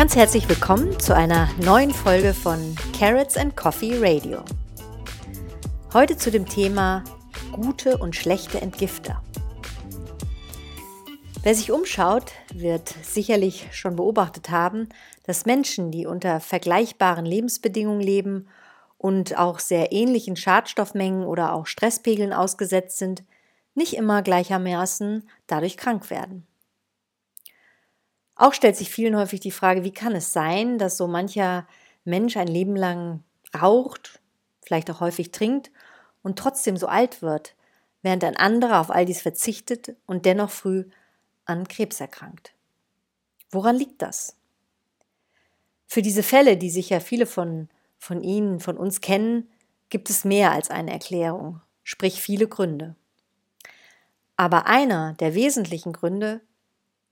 Ganz herzlich willkommen zu einer neuen Folge von Carrots and Coffee Radio. Heute zu dem Thema gute und schlechte Entgifter. Wer sich umschaut, wird sicherlich schon beobachtet haben, dass Menschen, die unter vergleichbaren Lebensbedingungen leben und auch sehr ähnlichen Schadstoffmengen oder auch Stresspegeln ausgesetzt sind, nicht immer gleichermaßen dadurch krank werden. Auch stellt sich vielen häufig die Frage, wie kann es sein, dass so mancher Mensch ein Leben lang raucht, vielleicht auch häufig trinkt und trotzdem so alt wird, während ein anderer auf all dies verzichtet und dennoch früh an Krebs erkrankt. Woran liegt das? Für diese Fälle, die sicher viele von Ihnen, von uns kennen, gibt es mehr als eine Erklärung, sprich viele Gründe. Aber einer der wesentlichen Gründe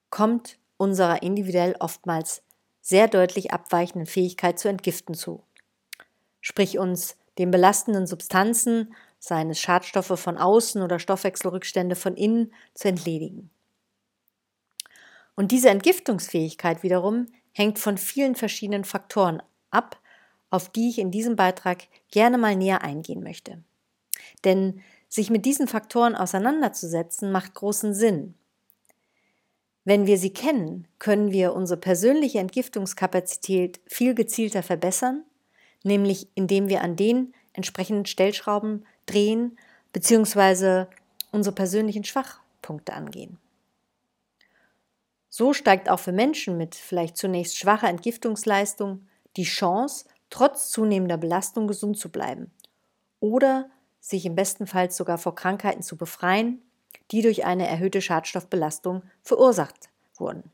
kommt unserer individuell oftmals sehr deutlich abweichenden Fähigkeit zu entgiften zu. Sprich uns den belastenden Substanzen, seien es Schadstoffe von außen oder Stoffwechselrückstände von innen, zu entledigen. Und diese Entgiftungsfähigkeit wiederum hängt von vielen verschiedenen Faktoren ab, auf die ich in diesem Beitrag gerne mal näher eingehen möchte. Denn sich mit diesen Faktoren auseinanderzusetzen, macht großen Sinn. Wenn wir sie kennen, können wir unsere persönliche Entgiftungskapazität viel gezielter verbessern, nämlich indem wir an den entsprechenden Stellschrauben drehen bzw. unsere persönlichen Schwachpunkte angehen. So steigt auch für Menschen mit vielleicht zunächst schwacher Entgiftungsleistung die Chance, trotz zunehmender Belastung gesund zu bleiben oder sich im besten Fall sogar vor Krankheiten zu befreien, die durch eine erhöhte Schadstoffbelastung verursacht wurden.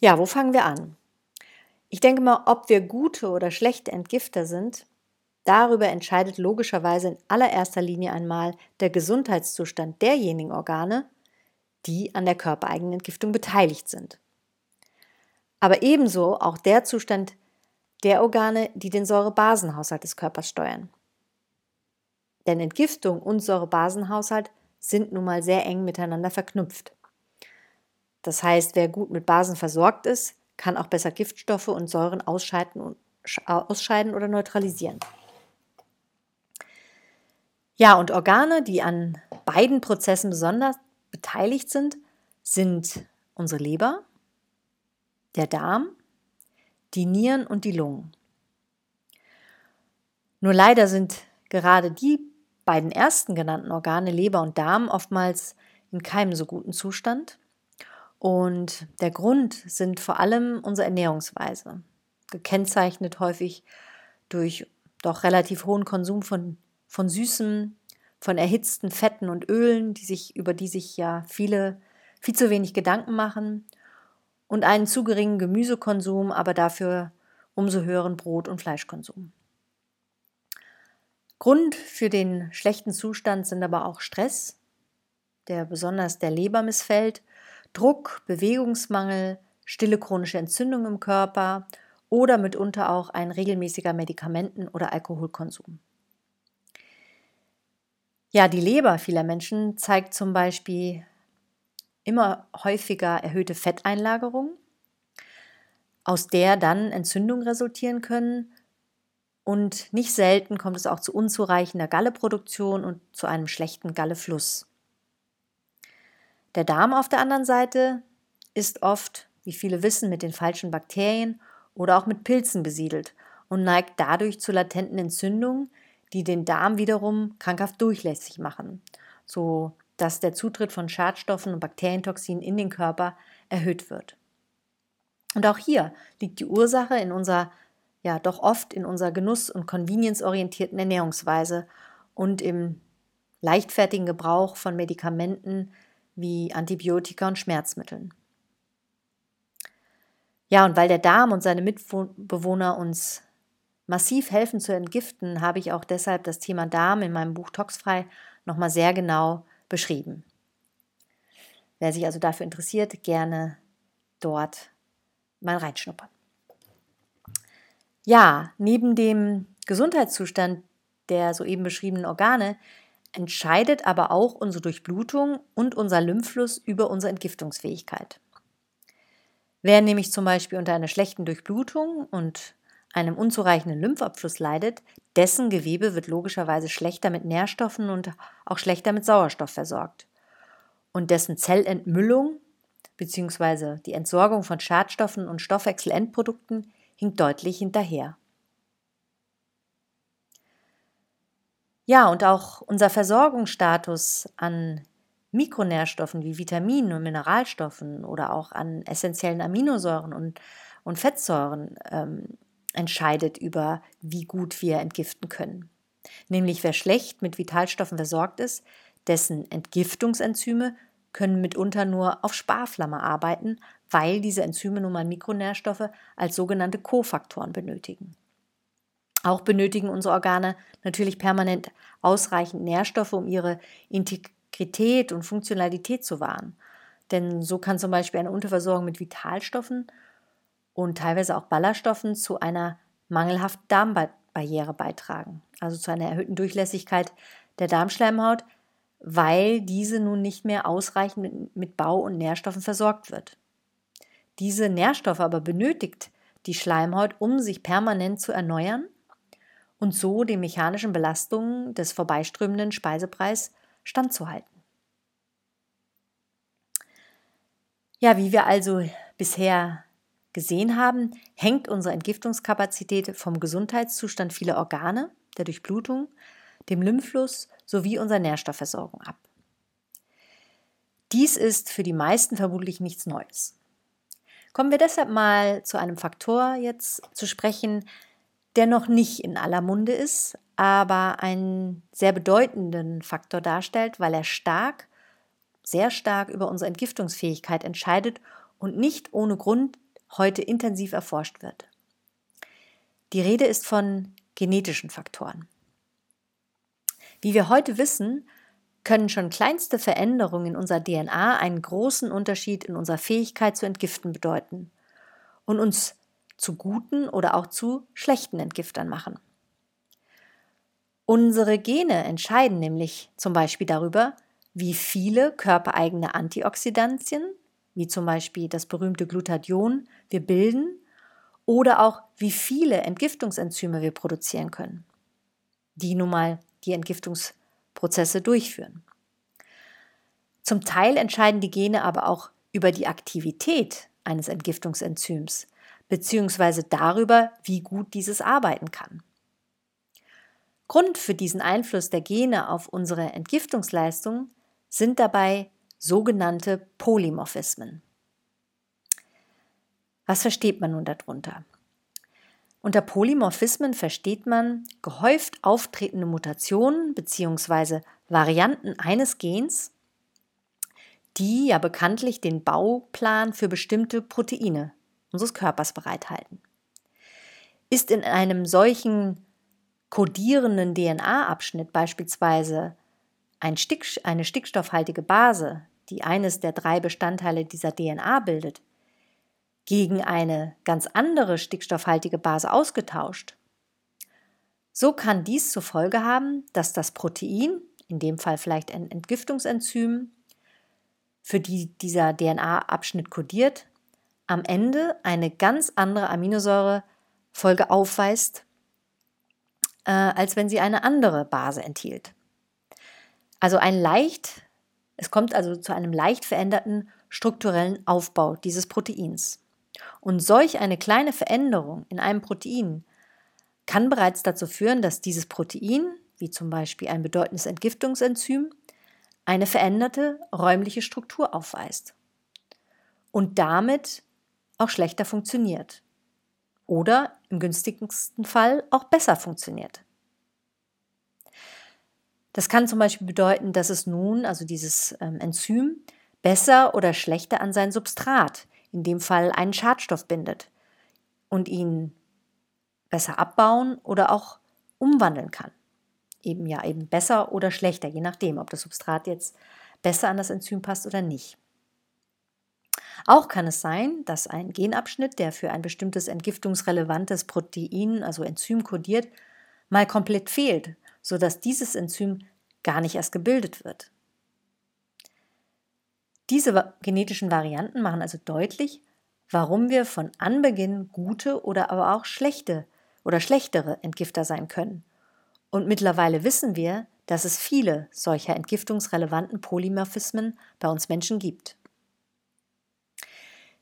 Ja, wo fangen wir an? Ich denke mal, ob wir gute oder schlechte Entgifter sind, darüber entscheidet logischerweise in allererster Linie einmal der Gesundheitszustand derjenigen Organe, die an der körpereigenen Entgiftung beteiligt sind. Aber ebenso auch der Zustand der Organe, die den Säurebasenhaushalt des Körpers steuern. Denn Entgiftung und Säurebasenhaushalt sind nun mal sehr eng miteinander verknüpft. Das heißt, wer gut mit Basen versorgt ist, kann auch besser Giftstoffe und Säuren ausscheiden oder neutralisieren. Ja, und Organe, die an beiden Prozessen besonders beteiligt sind, sind unsere Leber, der Darm, die Nieren und die Lungen. Nur leider sind gerade die beiden ersten genannten Organe, Leber und Darm, oftmals in keinem so guten Zustand. Und der Grund sind vor allem unsere Ernährungsweise, gekennzeichnet häufig durch doch relativ hohen Konsum von Süßen, von erhitzten Fetten und Ölen, über die sich ja viele viel zu wenig Gedanken machen, und einen zu geringen Gemüsekonsum, aber dafür umso höheren Brot- und Fleischkonsum. Grund für den schlechten Zustand sind aber auch Stress, der besonders der Leber missfällt, Druck, Bewegungsmangel, stille chronische Entzündungen im Körper oder mitunter auch ein regelmäßiger Medikamenten- oder Alkoholkonsum. Ja, die Leber vieler Menschen zeigt zum Beispiel immer häufiger erhöhte Fetteinlagerungen, aus der dann Entzündungen resultieren können, und nicht selten kommt es auch zu unzureichender Galleproduktion und zu einem schlechten Gallefluss. Der Darm auf der anderen Seite ist oft, wie viele wissen, mit den falschen Bakterien oder auch mit Pilzen besiedelt und neigt dadurch zu latenten Entzündungen, die den Darm wiederum krankhaft durchlässig machen, so dass der Zutritt von Schadstoffen und Bakterientoxinen in den Körper erhöht wird. Und auch hier liegt die Ursache in unserer, ja doch oft in unserer genuss- und convenience-orientierten Ernährungsweise und im leichtfertigen Gebrauch von Medikamenten wie Antibiotika und Schmerzmitteln. Ja, und weil der Darm und seine Mitbewohner uns massiv helfen zu entgiften, habe ich auch deshalb das Thema Darm in meinem Buch Toxfrei nochmal sehr genau beschrieben. Wer sich also dafür interessiert, gerne dort mal reinschnuppern. Ja, neben dem Gesundheitszustand der soeben beschriebenen Organe entscheidet aber auch unsere Durchblutung und unser Lymphfluss über unsere Entgiftungsfähigkeit. Wer nämlich zum Beispiel unter einer schlechten Durchblutung und einem unzureichenden Lymphabfluss leidet, dessen Gewebe wird logischerweise schlechter mit Nährstoffen und auch schlechter mit Sauerstoff versorgt. Und dessen Zellentmüllung bzw. die Entsorgung von Schadstoffen und Stoffwechselendprodukten hinkt deutlich hinterher. Ja, und auch unser Versorgungsstatus an Mikronährstoffen wie Vitaminen und Mineralstoffen oder auch an essentiellen Aminosäuren und Fettsäuren entscheidet über, wie gut wir entgiften können. Nämlich wer schlecht mit Vitalstoffen versorgt ist, dessen Entgiftungsenzyme können mitunter nur auf Sparflamme arbeiten, weil diese Enzyme nun mal Mikronährstoffe als sogenannte Kofaktoren benötigen. Auch benötigen unsere Organe natürlich permanent ausreichend Nährstoffe, um ihre Integrität und Funktionalität zu wahren. Denn so kann zum Beispiel eine Unterversorgung mit Vitalstoffen und teilweise auch Ballaststoffen zu einer mangelhaften Darmbarriere beitragen. Also zu einer erhöhten Durchlässigkeit der Darmschleimhaut, weil diese nun nicht mehr ausreichend mit Bau- und Nährstoffen versorgt wird. Diese Nährstoffe aber benötigt die Schleimhaut, um sich permanent zu erneuern und so den mechanischen Belastungen des vorbeiströmenden Speisepreis standzuhalten. Ja, wie wir also bisher gesehen haben, hängt unsere Entgiftungskapazität vom Gesundheitszustand vieler Organe, der Durchblutung, dem Lymphfluss sowie unserer Nährstoffversorgung ab. Dies ist für die meisten vermutlich nichts Neues. Kommen wir deshalb mal zu einem Faktor jetzt zu sprechen, der noch nicht in aller Munde ist, aber einen sehr bedeutenden Faktor darstellt, weil er stark, sehr stark über unsere Entgiftungsfähigkeit entscheidet und nicht ohne Grund heute intensiv erforscht wird. Die Rede ist von genetischen Faktoren. Wie wir heute wissen, können schon kleinste Veränderungen in unserer DNA einen großen Unterschied in unserer Fähigkeit zu entgiften bedeuten und uns zu guten oder auch zu schlechten Entgiftern machen. Unsere Gene entscheiden nämlich zum Beispiel darüber, wie viele körpereigene Antioxidantien, wie zum Beispiel das berühmte Glutathion, wir bilden oder auch wie viele Entgiftungsenzyme wir produzieren können, die nun mal die Entgiftungsprozesse durchführen. Zum Teil entscheiden die Gene aber auch über die Aktivität eines Entgiftungsenzyms, beziehungsweise darüber, wie gut dieses arbeiten kann. Grund für diesen Einfluss der Gene auf unsere Entgiftungsleistung sind dabei sogenannte Polymorphismen. Was versteht man nun darunter? Unter Polymorphismen versteht man gehäuft auftretende Mutationen bzw. Varianten eines Gens, die ja bekanntlich den Bauplan für bestimmte Proteine unseres Körpers bereithalten. Ist in einem solchen kodierenden DNA-Abschnitt beispielsweise eine stickstoffhaltige Base, die eines der 3 Bestandteile dieser DNA bildet, gegen eine ganz andere stickstoffhaltige Base ausgetauscht, so kann dies zur Folge haben, dass das Protein, in dem Fall vielleicht ein Entgiftungsenzym, für die dieser DNA-Abschnitt kodiert, am Ende eine ganz andere Aminosäurefolge aufweist, als wenn sie eine andere Base enthielt. Es kommt also zu einem leicht veränderten strukturellen Aufbau dieses Proteins. Und solch eine kleine Veränderung in einem Protein kann bereits dazu führen, dass dieses Protein, wie zum Beispiel ein bedeutendes Entgiftungsenzym, eine veränderte räumliche Struktur aufweist und damit auch schlechter funktioniert oder im günstigsten Fall auch besser funktioniert. Das kann zum Beispiel bedeuten, dass es nun, also dieses Enzym, besser oder schlechter an sein Substrat, in dem Fall einen Schadstoff bindet und ihn besser abbauen oder auch umwandeln kann. Eben besser oder schlechter, je nachdem, ob das Substrat jetzt besser an das Enzym passt oder nicht. Auch kann es sein, dass ein Genabschnitt, der für ein bestimmtes entgiftungsrelevantes Protein, also Enzym kodiert, mal komplett fehlt, sodass dieses Enzym gar nicht erst gebildet wird. Diese genetischen Varianten machen also deutlich, warum wir von Anbeginn gute oder aber auch schlechtere Entgifter sein können. Und mittlerweile wissen wir, dass es viele solcher entgiftungsrelevanten Polymorphismen bei uns Menschen gibt.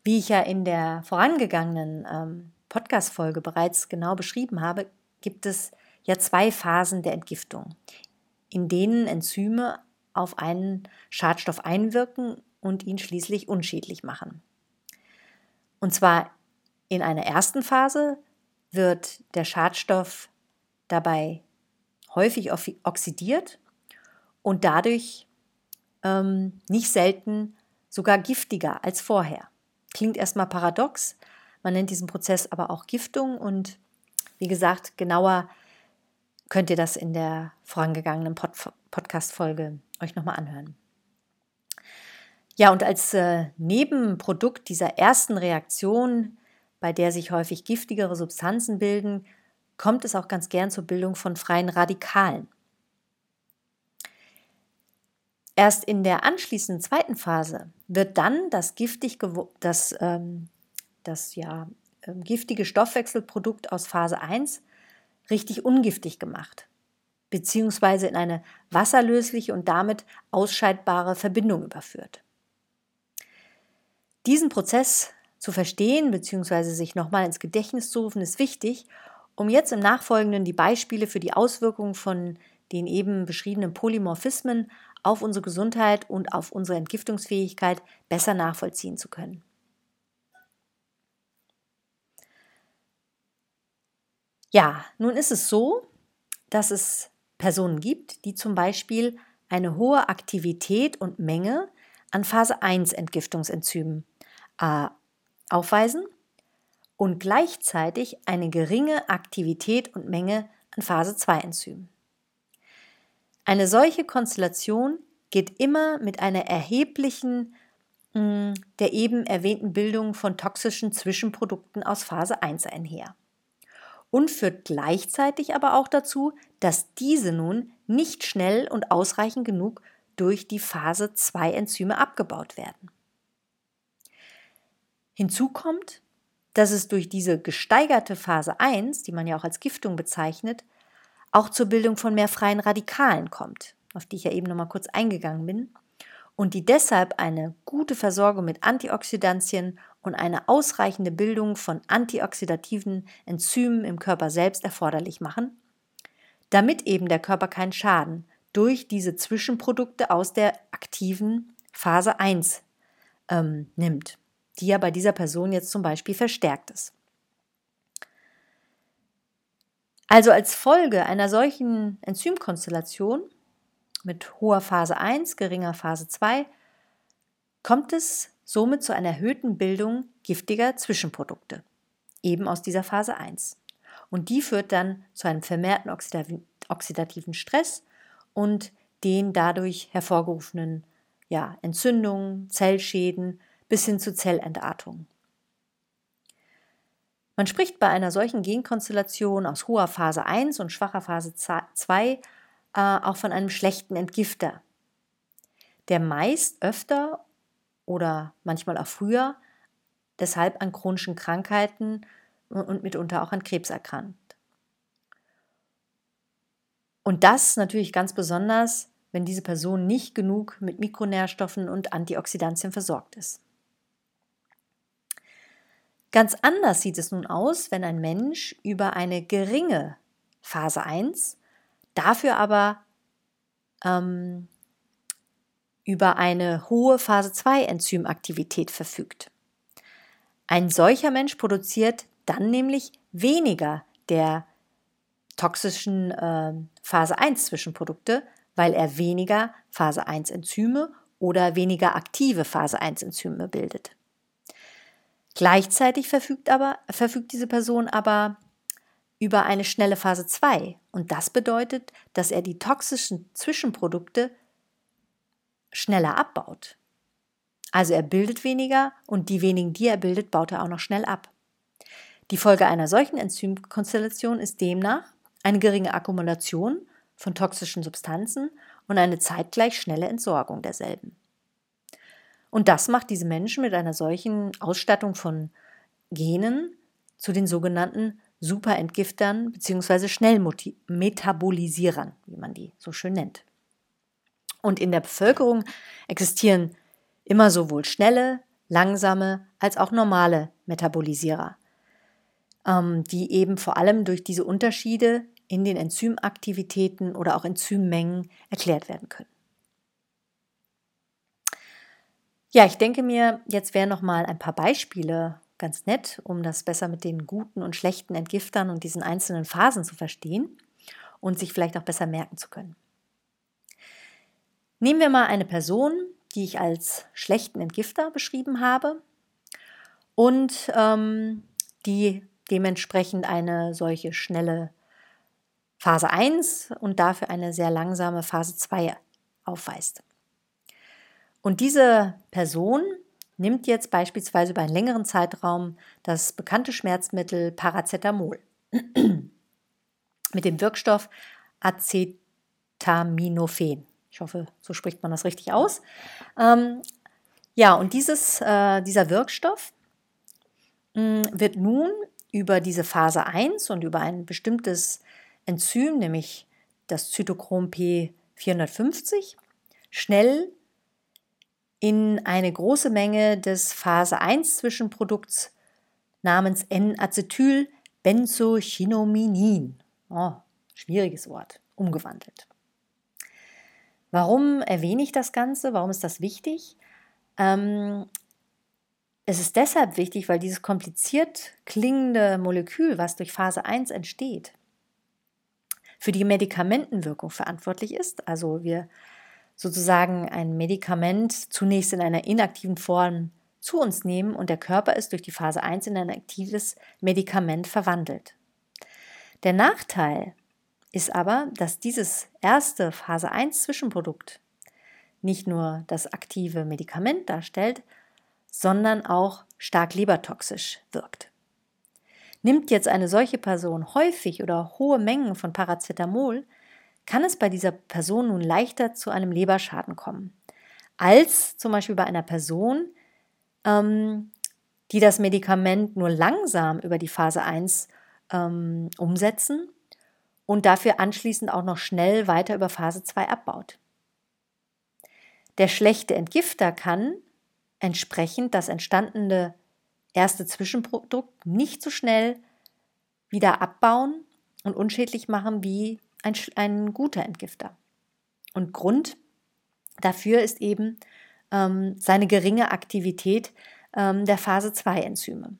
Wie ich ja in der vorangegangenen Podcast-Folge bereits genau beschrieben habe, gibt es ja 2 Phasen der Entgiftung, in denen Enzyme auf einen Schadstoff einwirken und ihn schließlich unschädlich machen. Und zwar in einer ersten Phase wird der Schadstoff dabei häufig oxidiert und dadurch nicht selten sogar giftiger als vorher. Klingt erstmal paradox, man nennt diesen Prozess aber auch Giftung und wie gesagt, genauer könnt ihr das in der vorangegangenen Podcast-Folge euch nochmal anhören. Ja, und als Nebenprodukt dieser ersten Reaktion, bei der sich häufig giftigere Substanzen bilden, kommt es auch ganz gern zur Bildung von freien Radikalen. Erst in der anschließenden zweiten Phase wird dann das giftige Stoffwechselprodukt aus Phase 1 richtig ungiftig gemacht, beziehungsweise in eine wasserlösliche und damit ausscheidbare Verbindung überführt. Diesen Prozess zu verstehen bzw. sich nochmal ins Gedächtnis zu rufen, ist wichtig, um jetzt im Nachfolgenden die Beispiele für die Auswirkungen von den eben beschriebenen Polymorphismen auf unsere Gesundheit und auf unsere Entgiftungsfähigkeit besser nachvollziehen zu können. Ja, nun ist es so, dass es Personen gibt, die zum Beispiel eine hohe Aktivität und Menge an Phase 1 Entgiftungsenzymen aufweisen und gleichzeitig eine geringe Aktivität und Menge an Phase 2 Enzymen. Eine solche Konstellation geht immer mit einer erheblichen der eben erwähnten Bildung von toxischen Zwischenprodukten aus Phase 1 einher und führt gleichzeitig aber auch dazu, dass diese nun nicht schnell und ausreichend genug durch die Phase 2 Enzyme abgebaut werden. Hinzu kommt, dass es durch diese gesteigerte Phase 1, die man ja auch als Giftung bezeichnet, auch zur Bildung von mehr freien Radikalen kommt, auf die ich ja eben nochmal kurz eingegangen bin, und die deshalb eine gute Versorgung mit Antioxidantien und eine ausreichende Bildung von antioxidativen Enzymen im Körper selbst erforderlich machen, damit eben der Körper keinen Schaden durch diese Zwischenprodukte aus der aktiven Phase 1 nimmt, die ja bei dieser Person jetzt zum Beispiel verstärkt ist. Also als Folge einer solchen Enzymkonstellation mit hoher Phase 1, geringer Phase 2, kommt es somit zu einer erhöhten Bildung giftiger Zwischenprodukte, eben aus dieser Phase 1. Und die führt dann zu einem vermehrten oxidativen Stress und den dadurch hervorgerufenen Entzündungen, Zellschäden bis hin zu Zellentartung. Man spricht bei einer solchen Genkonstellation aus hoher Phase 1 und schwacher Phase 2 auch von einem schlechten Entgifter, der meist öfter oder manchmal auch früher deshalb an chronischen Krankheiten und mitunter auch an Krebs erkrankt. Und das natürlich ganz besonders, wenn diese Person nicht genug mit Mikronährstoffen und Antioxidantien versorgt ist. Ganz anders sieht es nun aus, wenn ein Mensch über eine geringe Phase 1, dafür aber über eine hohe Phase 2 Enzymaktivität verfügt. Ein solcher Mensch produziert dann nämlich weniger der toxischen Phase 1 Zwischenprodukte, weil er weniger Phase 1 Enzyme oder weniger aktive Phase 1 Enzyme bildet. Gleichzeitig verfügt diese Person aber über eine schnelle Phase 2 und das bedeutet, dass er die toxischen Zwischenprodukte schneller abbaut. Also er bildet weniger und die wenigen, die er bildet, baut er auch noch schnell ab. Die Folge einer solchen Enzymkonstellation ist demnach eine geringe Akkumulation von toxischen Substanzen und eine zeitgleich schnelle Entsorgung derselben. Und das macht diese Menschen mit einer solchen Ausstattung von Genen zu den sogenannten Superentgiftern bzw. Schnellmetabolisierern, wie man die so schön nennt. Und in der Bevölkerung existieren immer sowohl schnelle, langsame als auch normale Metabolisierer, die eben vor allem durch diese Unterschiede in den Enzymaktivitäten oder auch Enzymmengen erklärt werden können. Ja, ich denke mir, jetzt wären noch mal ein paar Beispiele ganz nett, um das besser mit den guten und schlechten Entgiftern und diesen einzelnen Phasen zu verstehen und sich vielleicht auch besser merken zu können. Nehmen wir mal eine Person, die ich als schlechten Entgifter beschrieben habe und die dementsprechend eine solche schnelle Phase 1 und dafür eine sehr langsame Phase 2 aufweist. Und diese Person nimmt jetzt beispielsweise über einen längeren Zeitraum das bekannte Schmerzmittel Paracetamol mit dem Wirkstoff Acetaminophen. Ich hoffe, so spricht man das richtig aus. Und dieser Wirkstoff wird nun über diese Phase 1 und über ein bestimmtes Enzym, nämlich das Zytochrom P450, schnell in eine große Menge des Phase 1 Zwischenprodukts namens N-Acetylbenzochinominin, schwieriges Wort, umgewandelt. Warum erwähne ich das Ganze? Warum ist das wichtig? Es ist deshalb wichtig, weil dieses kompliziert klingende Molekül, was durch Phase 1 entsteht, für die Medikamentenwirkung verantwortlich ist. Also wir sozusagen ein Medikament zunächst in einer inaktiven Form zu uns nehmen und der Körper ist durch die Phase 1 in ein aktives Medikament verwandelt. Der Nachteil ist aber, dass dieses erste Phase 1 Zwischenprodukt nicht nur das aktive Medikament darstellt, sondern auch stark lebertoxisch wirkt. Nimmt jetzt eine solche Person häufig oder hohe Mengen von Paracetamol, kann es bei dieser Person nun leichter zu einem Leberschaden kommen, als zum Beispiel bei einer Person, die das Medikament nur langsam über die Phase 1 umsetzen und dafür anschließend auch noch schnell weiter über Phase 2 abbaut. Der schlechte Entgifter kann entsprechend das entstandene erste Zwischenprodukt nicht so schnell wieder abbauen und unschädlich machen wie ein guter Entgifter. Und Grund dafür ist eben seine geringe Aktivität der Phase 2 Enzyme.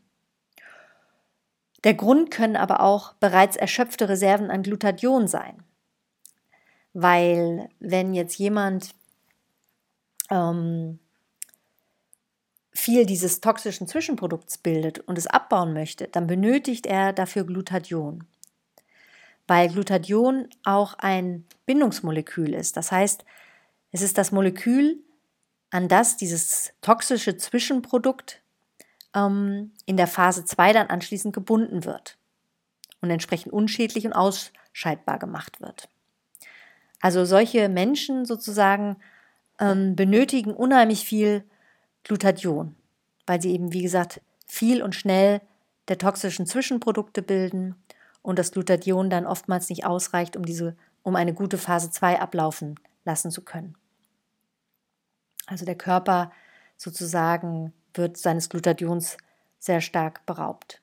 Der Grund können aber auch bereits erschöpfte Reserven an Glutathion sein, weil wenn jetzt jemand viel dieses toxischen Zwischenprodukts bildet und es abbauen möchte, dann benötigt er dafür Glutathion, weil Glutathion auch ein Bindungsmolekül ist. Das heißt, es ist das Molekül, an das dieses toxische Zwischenprodukt in der Phase 2 dann anschließend gebunden wird und entsprechend unschädlich und ausscheidbar gemacht wird. Also solche Menschen sozusagen benötigen unheimlich viel Glutathion, weil sie eben, wie gesagt, viel und schnell der toxischen Zwischenprodukte bilden und das Glutathion dann oftmals nicht ausreicht, um eine gute Phase 2 ablaufen lassen zu können. Also der Körper sozusagen wird seines Glutathions sehr stark beraubt.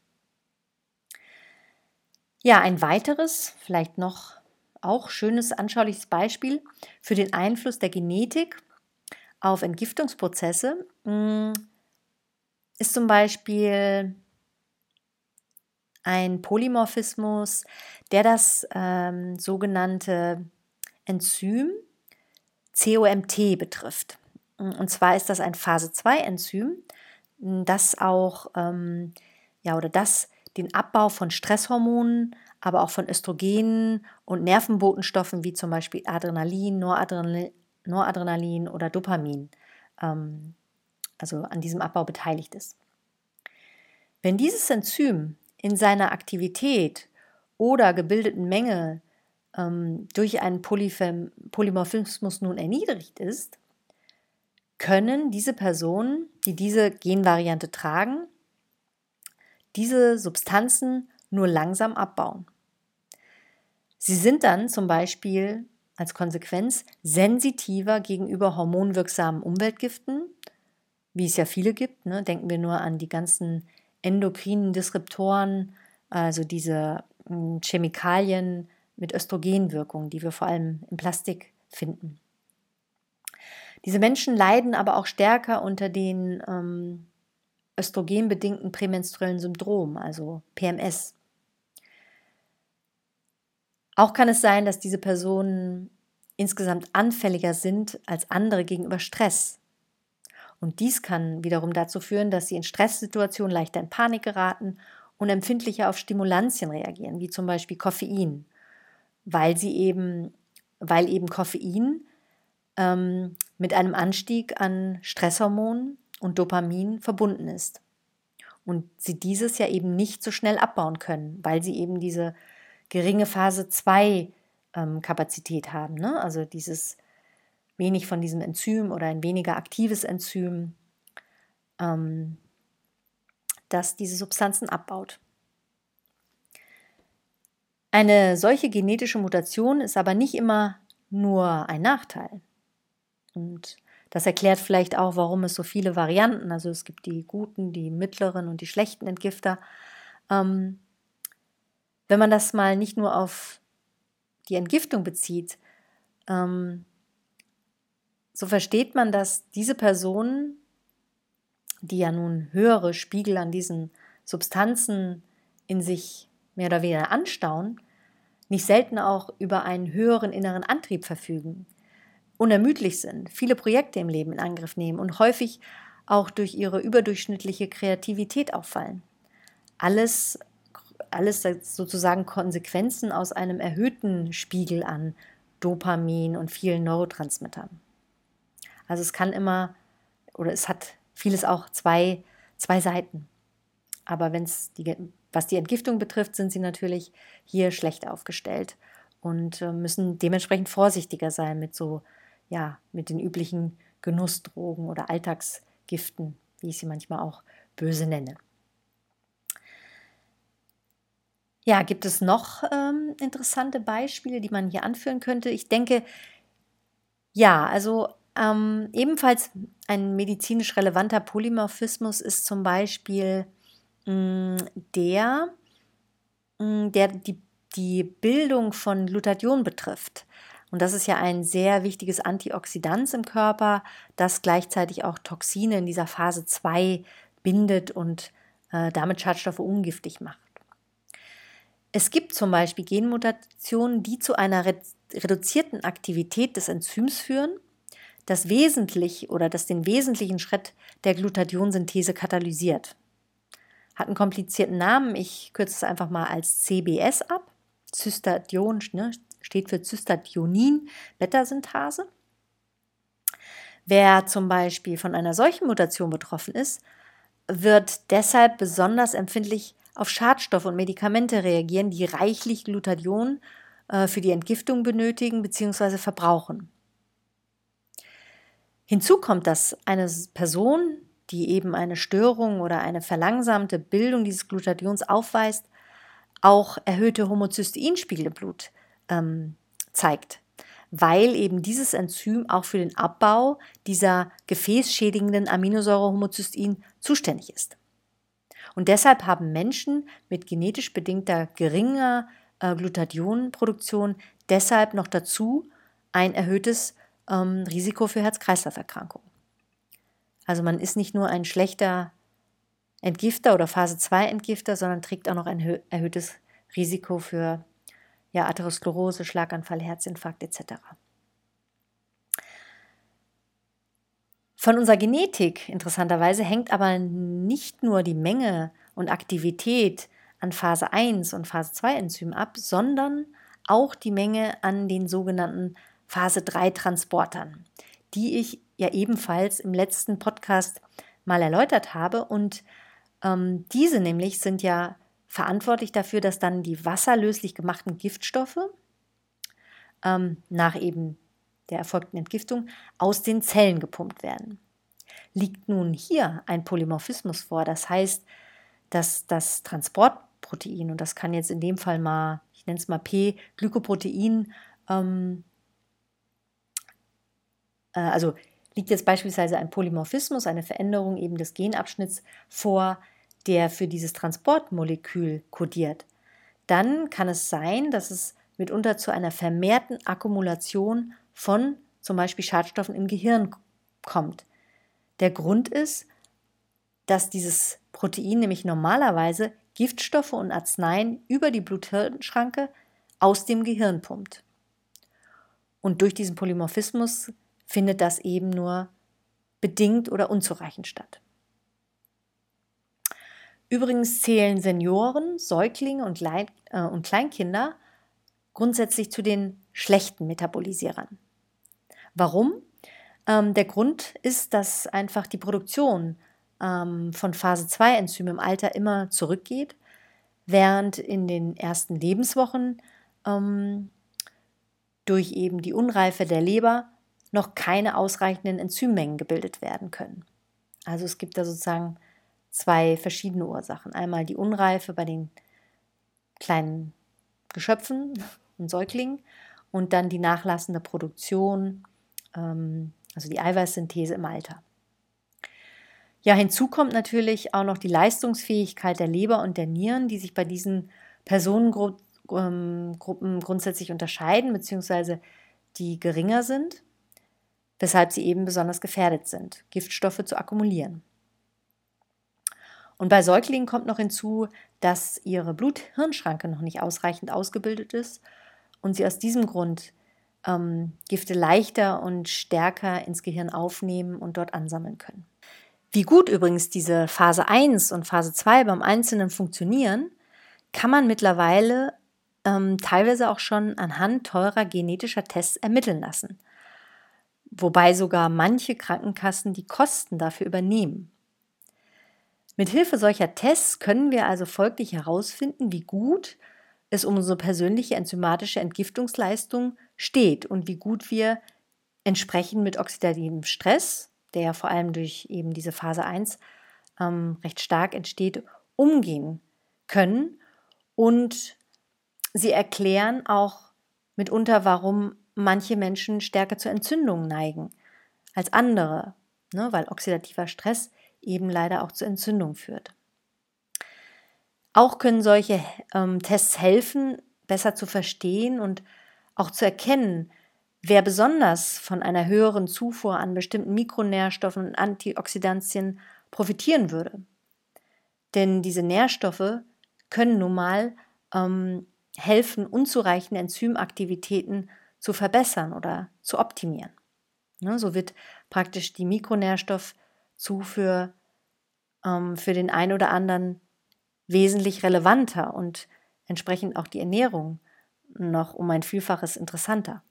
Ja, ein weiteres, vielleicht noch auch schönes, anschauliches Beispiel für den Einfluss der Genetik auf Entgiftungsprozesse ist zum Beispiel ein Polymorphismus, der das sogenannte Enzym COMT betrifft. Und zwar ist das ein Phase-2-Enzym, das auch das den Abbau von Stresshormonen, aber auch von Östrogenen und Nervenbotenstoffen wie zum Beispiel Adrenalin, Noradrenalin oder Dopamin, also an diesem Abbau beteiligt ist. Wenn dieses Enzym in seiner Aktivität oder gebildeten Menge durch einen Polymorphismus nun erniedrigt ist, können diese Personen, die diese Genvariante tragen, diese Substanzen nur langsam abbauen. Sie sind dann zum Beispiel als Konsequenz sensitiver gegenüber hormonwirksamen Umweltgiften, wie es ja viele gibt, ne? Denken wir nur an die ganzen endokrinen Disruptoren, also diese Chemikalien mit Östrogenwirkung, die wir vor allem im Plastik finden. Diese Menschen leiden aber auch stärker unter den östrogenbedingten prämenstruellen Syndrom, also PMS. Auch kann es sein, dass diese Personen insgesamt anfälliger sind als andere gegenüber Stress. Und dies kann wiederum dazu führen, dass sie in Stresssituationen leichter in Panik geraten und empfindlicher auf Stimulantien reagieren, wie zum Beispiel Koffein, weil eben Koffein mit einem Anstieg an Stresshormonen und Dopamin verbunden ist. Und sie dieses ja eben nicht so schnell abbauen können, weil sie eben diese geringe Phase 2 Kapazität haben, ne? Also dieses wenig von diesem Enzym oder ein weniger aktives Enzym, das diese Substanzen abbaut. Eine solche genetische Mutation ist aber nicht immer nur ein Nachteil. Und das erklärt vielleicht auch, warum es so viele Varianten, also es gibt die guten, die mittleren und die schlechten Entgifter. Wenn man das mal nicht nur auf die Entgiftung bezieht, so versteht man, dass diese Personen, die ja nun höhere Spiegel an diesen Substanzen in sich mehr oder weniger anstauen, nicht selten auch über einen höheren inneren Antrieb verfügen, unermüdlich sind, viele Projekte im Leben in Angriff nehmen und häufig auch durch ihre überdurchschnittliche Kreativität auffallen. Alles sozusagen Konsequenzen aus einem erhöhten Spiegel an Dopamin und vielen Neurotransmittern. Also es kann immer, oder es hat vieles auch zwei Seiten. Aber was die Entgiftung betrifft, sind sie natürlich hier schlecht aufgestellt und müssen dementsprechend vorsichtiger sein mit den üblichen Genussdrogen oder Alltagsgiften, wie ich sie manchmal auch böse nenne. Ja, gibt es noch interessante Beispiele, die man hier anführen könnte? Ich denke, ja, also ebenfalls ein medizinisch relevanter Polymorphismus ist zum Beispiel der die Bildung von Glutathion betrifft. Und das ist ja ein sehr wichtiges Antioxidant im Körper, das gleichzeitig auch Toxine in dieser Phase 2 bindet und damit Schadstoffe ungiftig macht. Es gibt zum Beispiel Genmutationen, die zu einer reduzierten Aktivität des Enzyms führen, das den wesentlichen Schritt der Gluthathionsynthese katalysiert. Hat einen komplizierten Namen, ich kürze es einfach mal als CBS ab. Cystathion, ne, steht für Cystathionin-Beta-Synthase. Wer zum Beispiel von einer solchen Mutation betroffen ist, wird deshalb besonders empfindlich auf Schadstoffe und Medikamente reagieren, die reichlich Glutathion für die Entgiftung benötigen bzw. verbrauchen. Hinzu kommt, dass eine Person, die eben eine Störung oder eine verlangsamte Bildung dieses Glutathions aufweist, auch erhöhte Homozysteinspiegel im Blut zeigt, weil eben dieses Enzym auch für den Abbau dieser gefäßschädigenden Aminosäure Homozystein zuständig ist. Und deshalb haben Menschen mit genetisch bedingter geringer Glutathionproduktion deshalb noch dazu ein erhöhtes Risiko für Herz-Kreislauf-Erkrankungen. Also man ist nicht nur ein schlechter Entgifter oder Phase-2-Entgifter, sondern trägt auch noch ein erhöhtes Risiko für Atherosklerose, Schlaganfall, Herzinfarkt etc. Von unserer Genetik interessanterweise hängt aber nicht nur die Menge und Aktivität an Phase 1 und Phase 2 Enzymen ab, sondern auch die Menge an den sogenannten Phase 3 Transportern, die ich ja ebenfalls im letzten Podcast mal erläutert habe. Und diese nämlich sind ja verantwortlich dafür, dass dann die wasserlöslich gemachten Giftstoffe nach eben der erfolgten Entgiftung aus den Zellen gepumpt werden. liegt nun hier ein Polymorphismus vor. Das heißt, dass das Transportprotein, und das kann jetzt in dem Fall mal, ich nenne es mal P-Glykoprotein, also liegt jetzt beispielsweise ein Polymorphismus, eine Veränderung eben des Genabschnitts vor, der für dieses Transportmolekül kodiert. Dann kann es sein, dass es mitunter zu einer vermehrten Akkumulation von zum Beispiel Schadstoffen im Gehirn kommt. Der Grund ist, dass dieses Protein nämlich normalerweise Giftstoffe und Arzneien über die Blut-Hirn-Schranke aus dem Gehirn pumpt. Und durch diesen Polymorphismus findet das eben nur bedingt oder unzureichend statt. Übrigens zählen Senioren, Säuglinge und Kleinkinder grundsätzlich zu den schlechten Metabolisierern. Warum? Der Grund ist, dass einfach die Produktion von Phase-2-Enzymen im Alter immer zurückgeht, während in den ersten Lebenswochen durch eben die Unreife der Leber noch keine ausreichenden Enzymmengen gebildet werden können. Also es gibt da sozusagen zwei verschiedene Ursachen. Einmal die Unreife bei den kleinen Geschöpfen und Säuglingen und dann die nachlassende Produktion, also die Eiweißsynthese im Alter. Ja, hinzu kommt natürlich auch noch die Leistungsfähigkeit der Leber und der Nieren, die sich bei diesen Personengruppen grundsätzlich unterscheiden, beziehungsweise die geringer sind, weshalb sie eben besonders gefährdet sind, Giftstoffe zu akkumulieren. Und bei Säuglingen kommt noch hinzu, dass ihre Blut-Hirn-Schranke noch nicht ausreichend ausgebildet ist und sie aus diesem Grund Gifte leichter und stärker ins Gehirn aufnehmen und dort ansammeln können. Wie gut übrigens diese Phase 1 und Phase 2 beim Einzelnen funktionieren, kann man mittlerweile teilweise auch schon anhand teurer genetischer Tests ermitteln lassen, wobei sogar manche Krankenkassen die Kosten dafür übernehmen. Mithilfe solcher Tests können wir also folglich herausfinden, wie gut es um unsere persönliche enzymatische Entgiftungsleistung steht und wie gut wir entsprechend mit oxidativem Stress, der ja vor allem durch eben diese Phase 1 recht stark entsteht, umgehen können. Und sie erklären auch mitunter, warum manche Menschen stärker zu Entzündungen neigen als andere, ne, weil oxidativer Stress eben leider auch zu Entzündungen führt. Auch können solche Tests helfen, besser zu verstehen und auch zu erkennen, wer besonders von einer höheren Zufuhr an bestimmten Mikronährstoffen und Antioxidantien profitieren würde. Denn diese Nährstoffe können nun mal helfen, unzureichende Enzymaktivitäten zu verbessern oder zu optimieren. Ne, so wird praktisch die Mikronährstoffzufuhr für den einen oder anderen wesentlich relevanter und entsprechend auch die Ernährung noch um ein Vielfaches interessanter.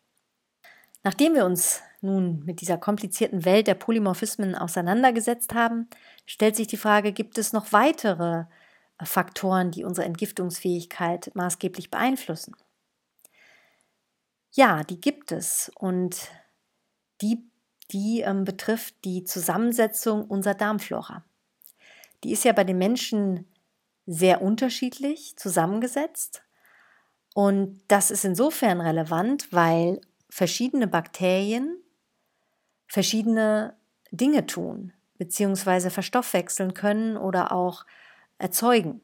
Nachdem wir uns nun mit dieser komplizierten Welt der Polymorphismen auseinandergesetzt haben, stellt sich die Frage, gibt es noch weitere Faktoren, die unsere Entgiftungsfähigkeit maßgeblich beeinflussen? Ja, die gibt es und die betrifft die Zusammensetzung unserer Darmflora. Die ist ja bei den Menschen sehr unterschiedlich zusammengesetzt und das ist insofern relevant, weil verschiedene Bakterien verschiedene Dinge tun bzw. verstoffwechseln können oder auch erzeugen.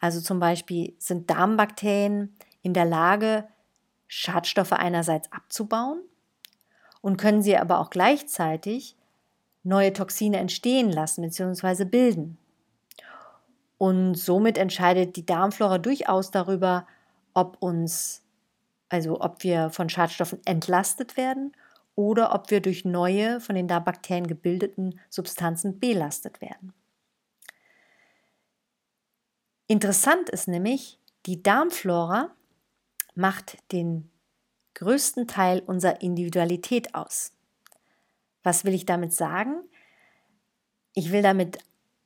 Also zum Beispiel sind Darmbakterien in der Lage, Schadstoffe einerseits abzubauen und können sie aber auch gleichzeitig neue Toxine entstehen lassen bzw. bilden. Und somit entscheidet die Darmflora durchaus darüber, ob wir von Schadstoffen entlastet werden oder ob wir durch neue, von den Darmbakterien gebildeten Substanzen belastet werden. Interessant ist nämlich, die Darmflora macht den größten Teil unserer Individualität aus. Was will ich damit sagen? Ich will damit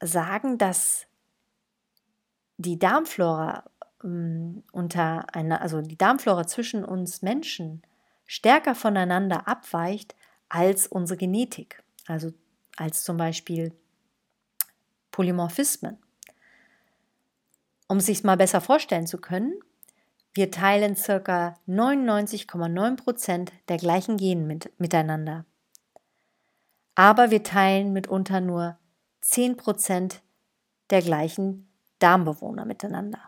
sagen, dass die Darmflora die Darmflora zwischen uns Menschen stärker voneinander abweicht als unsere Genetik, also als zum Beispiel Polymorphismen. Um es sich mal besser vorstellen zu können, wir teilen ca. 99,9% der gleichen Genen miteinander. Aber wir teilen mitunter nur 10% der gleichen Darmbewohner miteinander.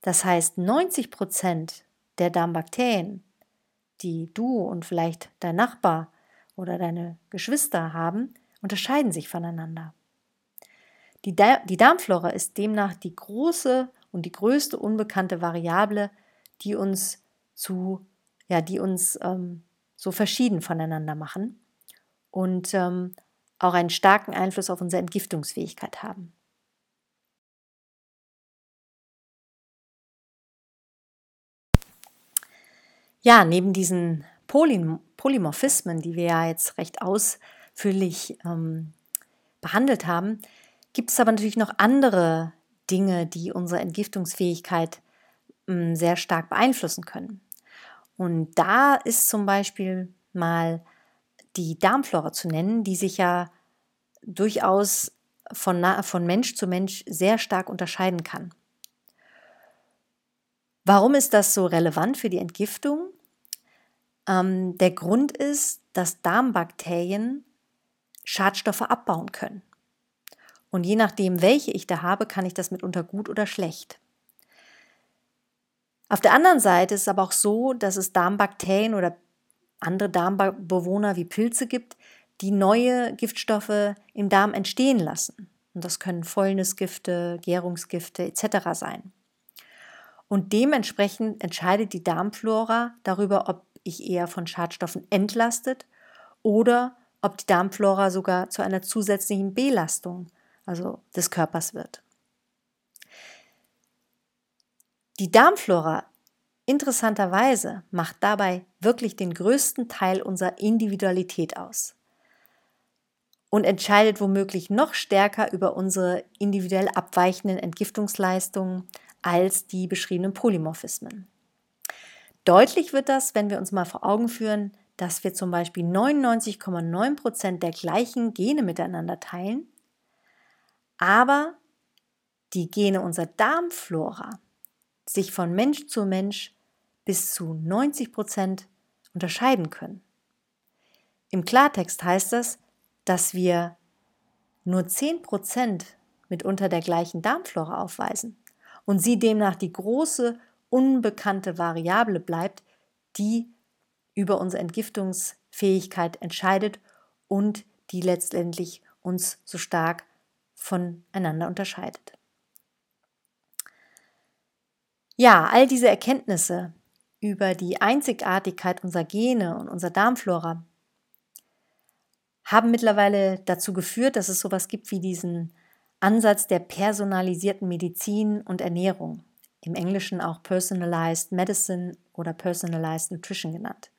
Das heißt, 90% der Darmbakterien, die du und vielleicht dein Nachbar oder deine Geschwister haben, unterscheiden sich voneinander. Die Darmflora ist demnach die große und die größte unbekannte Variable, die uns so verschieden voneinander machen und auch einen starken Einfluss auf unsere Entgiftungsfähigkeit haben. Ja, neben diesen Polymorphismen, die wir ja jetzt recht ausführlich behandelt haben, gibt es aber natürlich noch andere Dinge, die unsere Entgiftungsfähigkeit sehr stark beeinflussen können. Und da ist zum Beispiel mal die Darmflora zu nennen, die sich ja durchaus von Mensch zu Mensch sehr stark unterscheiden kann. Warum ist das so relevant für die Entgiftung? Der Grund ist, dass Darmbakterien Schadstoffe abbauen können. Und je nachdem, welche ich da habe, kann ich das mitunter gut oder schlecht. Auf der anderen Seite ist es aber auch so, dass es Darmbakterien oder andere Darmbewohner wie Pilze gibt, die neue Giftstoffe im Darm entstehen lassen. Und das können Fäulnisgifte, Gärungsgifte etc. sein. Und dementsprechend entscheidet die Darmflora darüber, ob ich eher von Schadstoffen entlastet oder ob die Darmflora sogar zu einer zusätzlichen Belastung, also des Körpers, wird. Die Darmflora, interessanterweise, macht dabei wirklich den größten Teil unserer Individualität aus und entscheidet womöglich noch stärker über unsere individuell abweichenden Entgiftungsleistungen als die beschriebenen Polymorphismen. Deutlich wird das, wenn wir uns mal vor Augen führen, dass wir zum Beispiel 99,9% der gleichen Gene miteinander teilen, aber die Gene unserer Darmflora sich von Mensch zu Mensch bis zu 90% unterscheiden können. Im Klartext heißt das, dass wir nur 10% mitunter der gleichen Darmflora aufweisen und sie demnach die große, unbekannte Variable bleibt, die über unsere Entgiftungsfähigkeit entscheidet und die letztendlich uns so stark voneinander unterscheidet. Ja, all diese Erkenntnisse über die Einzigartigkeit unserer Gene und unserer Darmflora haben mittlerweile dazu geführt, dass es sowas gibt wie diesen Ansatz der personalisierten Medizin und Ernährung, im Englischen auch Personalized Medicine oder Personalized Nutrition genannt,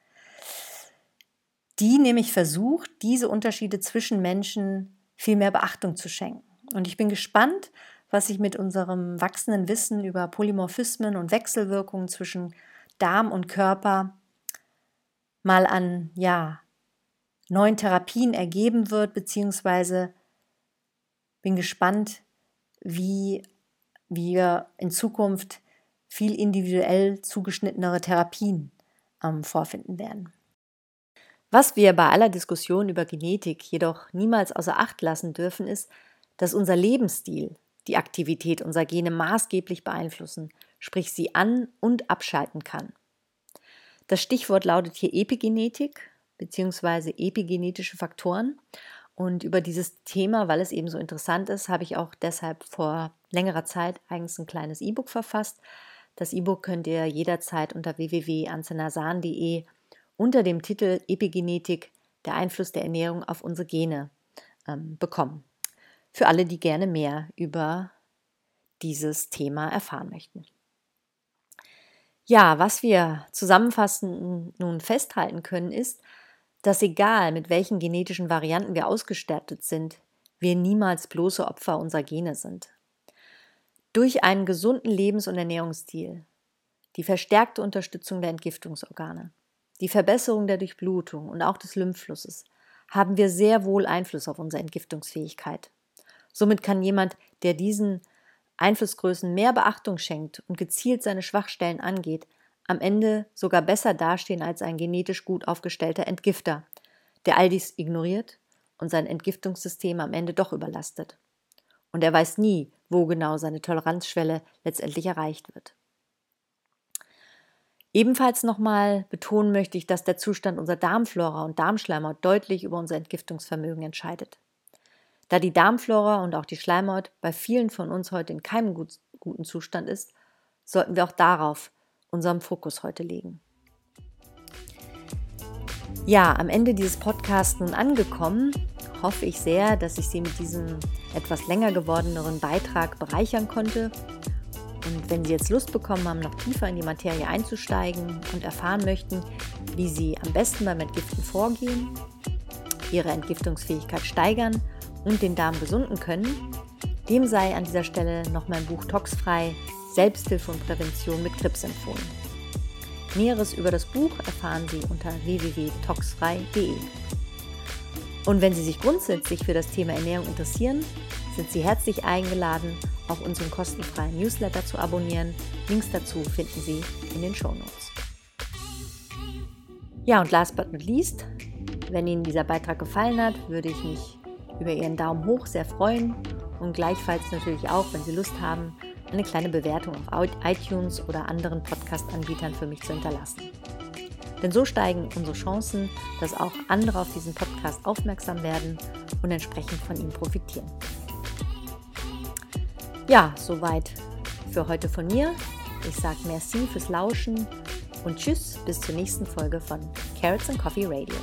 die nämlich versucht, diese Unterschiede zwischen Menschen viel mehr Beachtung zu schenken. Und ich bin gespannt, was sich mit unserem wachsenden Wissen über Polymorphismen und Wechselwirkungen zwischen Darm und Körper mal an neuen Therapien ergeben wird, beziehungsweise bin gespannt, wie wir in Zukunft viel individuell zugeschnittenere Therapien vorfinden werden. Was wir bei aller Diskussion über Genetik jedoch niemals außer Acht lassen dürfen, ist, dass unser Lebensstil die Aktivität unserer Gene maßgeblich beeinflussen, sprich sie an- und abschalten kann. Das Stichwort lautet hier Epigenetik bzw. epigenetische Faktoren. Und über dieses Thema, weil es eben so interessant ist, habe ich auch deshalb vor längerer Zeit eigens ein kleines E-Book verfasst. Das E-Book könnt ihr jederzeit unter www.anzenarsan.de unter dem Titel Epigenetik, der Einfluss der Ernährung auf unsere Gene, bekommen. Für alle, die gerne mehr über dieses Thema erfahren möchten. Ja, was wir zusammenfassend nun festhalten können, ist, dass egal mit welchen genetischen Varianten wir ausgestattet sind, wir niemals bloße Opfer unserer Gene sind. Durch einen gesunden Lebens- und Ernährungsstil, die verstärkte Unterstützung der Entgiftungsorgane, die Verbesserung der Durchblutung und auch des Lymphflusses haben wir sehr wohl Einfluss auf unsere Entgiftungsfähigkeit. Somit kann jemand, der diesen Einflussgrößen mehr Beachtung schenkt und gezielt seine Schwachstellen angeht, am Ende sogar besser dastehen als ein genetisch gut aufgestellter Entgifter, der all dies ignoriert und sein Entgiftungssystem am Ende doch überlastet. Und er weiß nie, wo genau seine Toleranzschwelle letztendlich erreicht wird. Ebenfalls nochmal betonen möchte ich, dass der Zustand unserer Darmflora und Darmschleimhaut deutlich über unser Entgiftungsvermögen entscheidet. Da die Darmflora und auch die Schleimhaut bei vielen von uns heute in keinem guten Zustand ist, sollten wir auch darauf unseren Fokus heute legen. Ja, am Ende dieses Podcasts nun angekommen, hoffe ich sehr, dass ich Sie mit diesem etwas länger gewordeneren Beitrag bereichern konnte. Und wenn Sie jetzt Lust bekommen haben, noch tiefer in die Materie einzusteigen und erfahren möchten, wie Sie am besten beim Entgiften vorgehen, Ihre Entgiftungsfähigkeit steigern und den Darm gesunden können, dem sei an dieser Stelle noch mein Buch Toxfrei – Selbsthilfe und Prävention mit Krebs empfohlen. Näheres über das Buch erfahren Sie unter www.toxfrei.de. Und wenn Sie sich grundsätzlich für das Thema Ernährung interessieren, sind Sie herzlich eingeladen, auch unseren kostenfreien Newsletter zu abonnieren. Links dazu finden Sie in den Shownotes. Ja, und last but not least, wenn Ihnen dieser Beitrag gefallen hat, würde ich mich über Ihren Daumen hoch sehr freuen und gleichfalls natürlich auch, wenn Sie Lust haben, eine kleine Bewertung auf iTunes oder anderen Podcast-Anbietern für mich zu hinterlassen. Denn so steigen unsere Chancen, dass auch andere auf diesen Podcast aufmerksam werden und entsprechend von ihm profitieren. Ja, soweit für heute von mir. Ich sage merci fürs Lauschen und tschüss bis zur nächsten Folge von Carrots and Coffee Radio.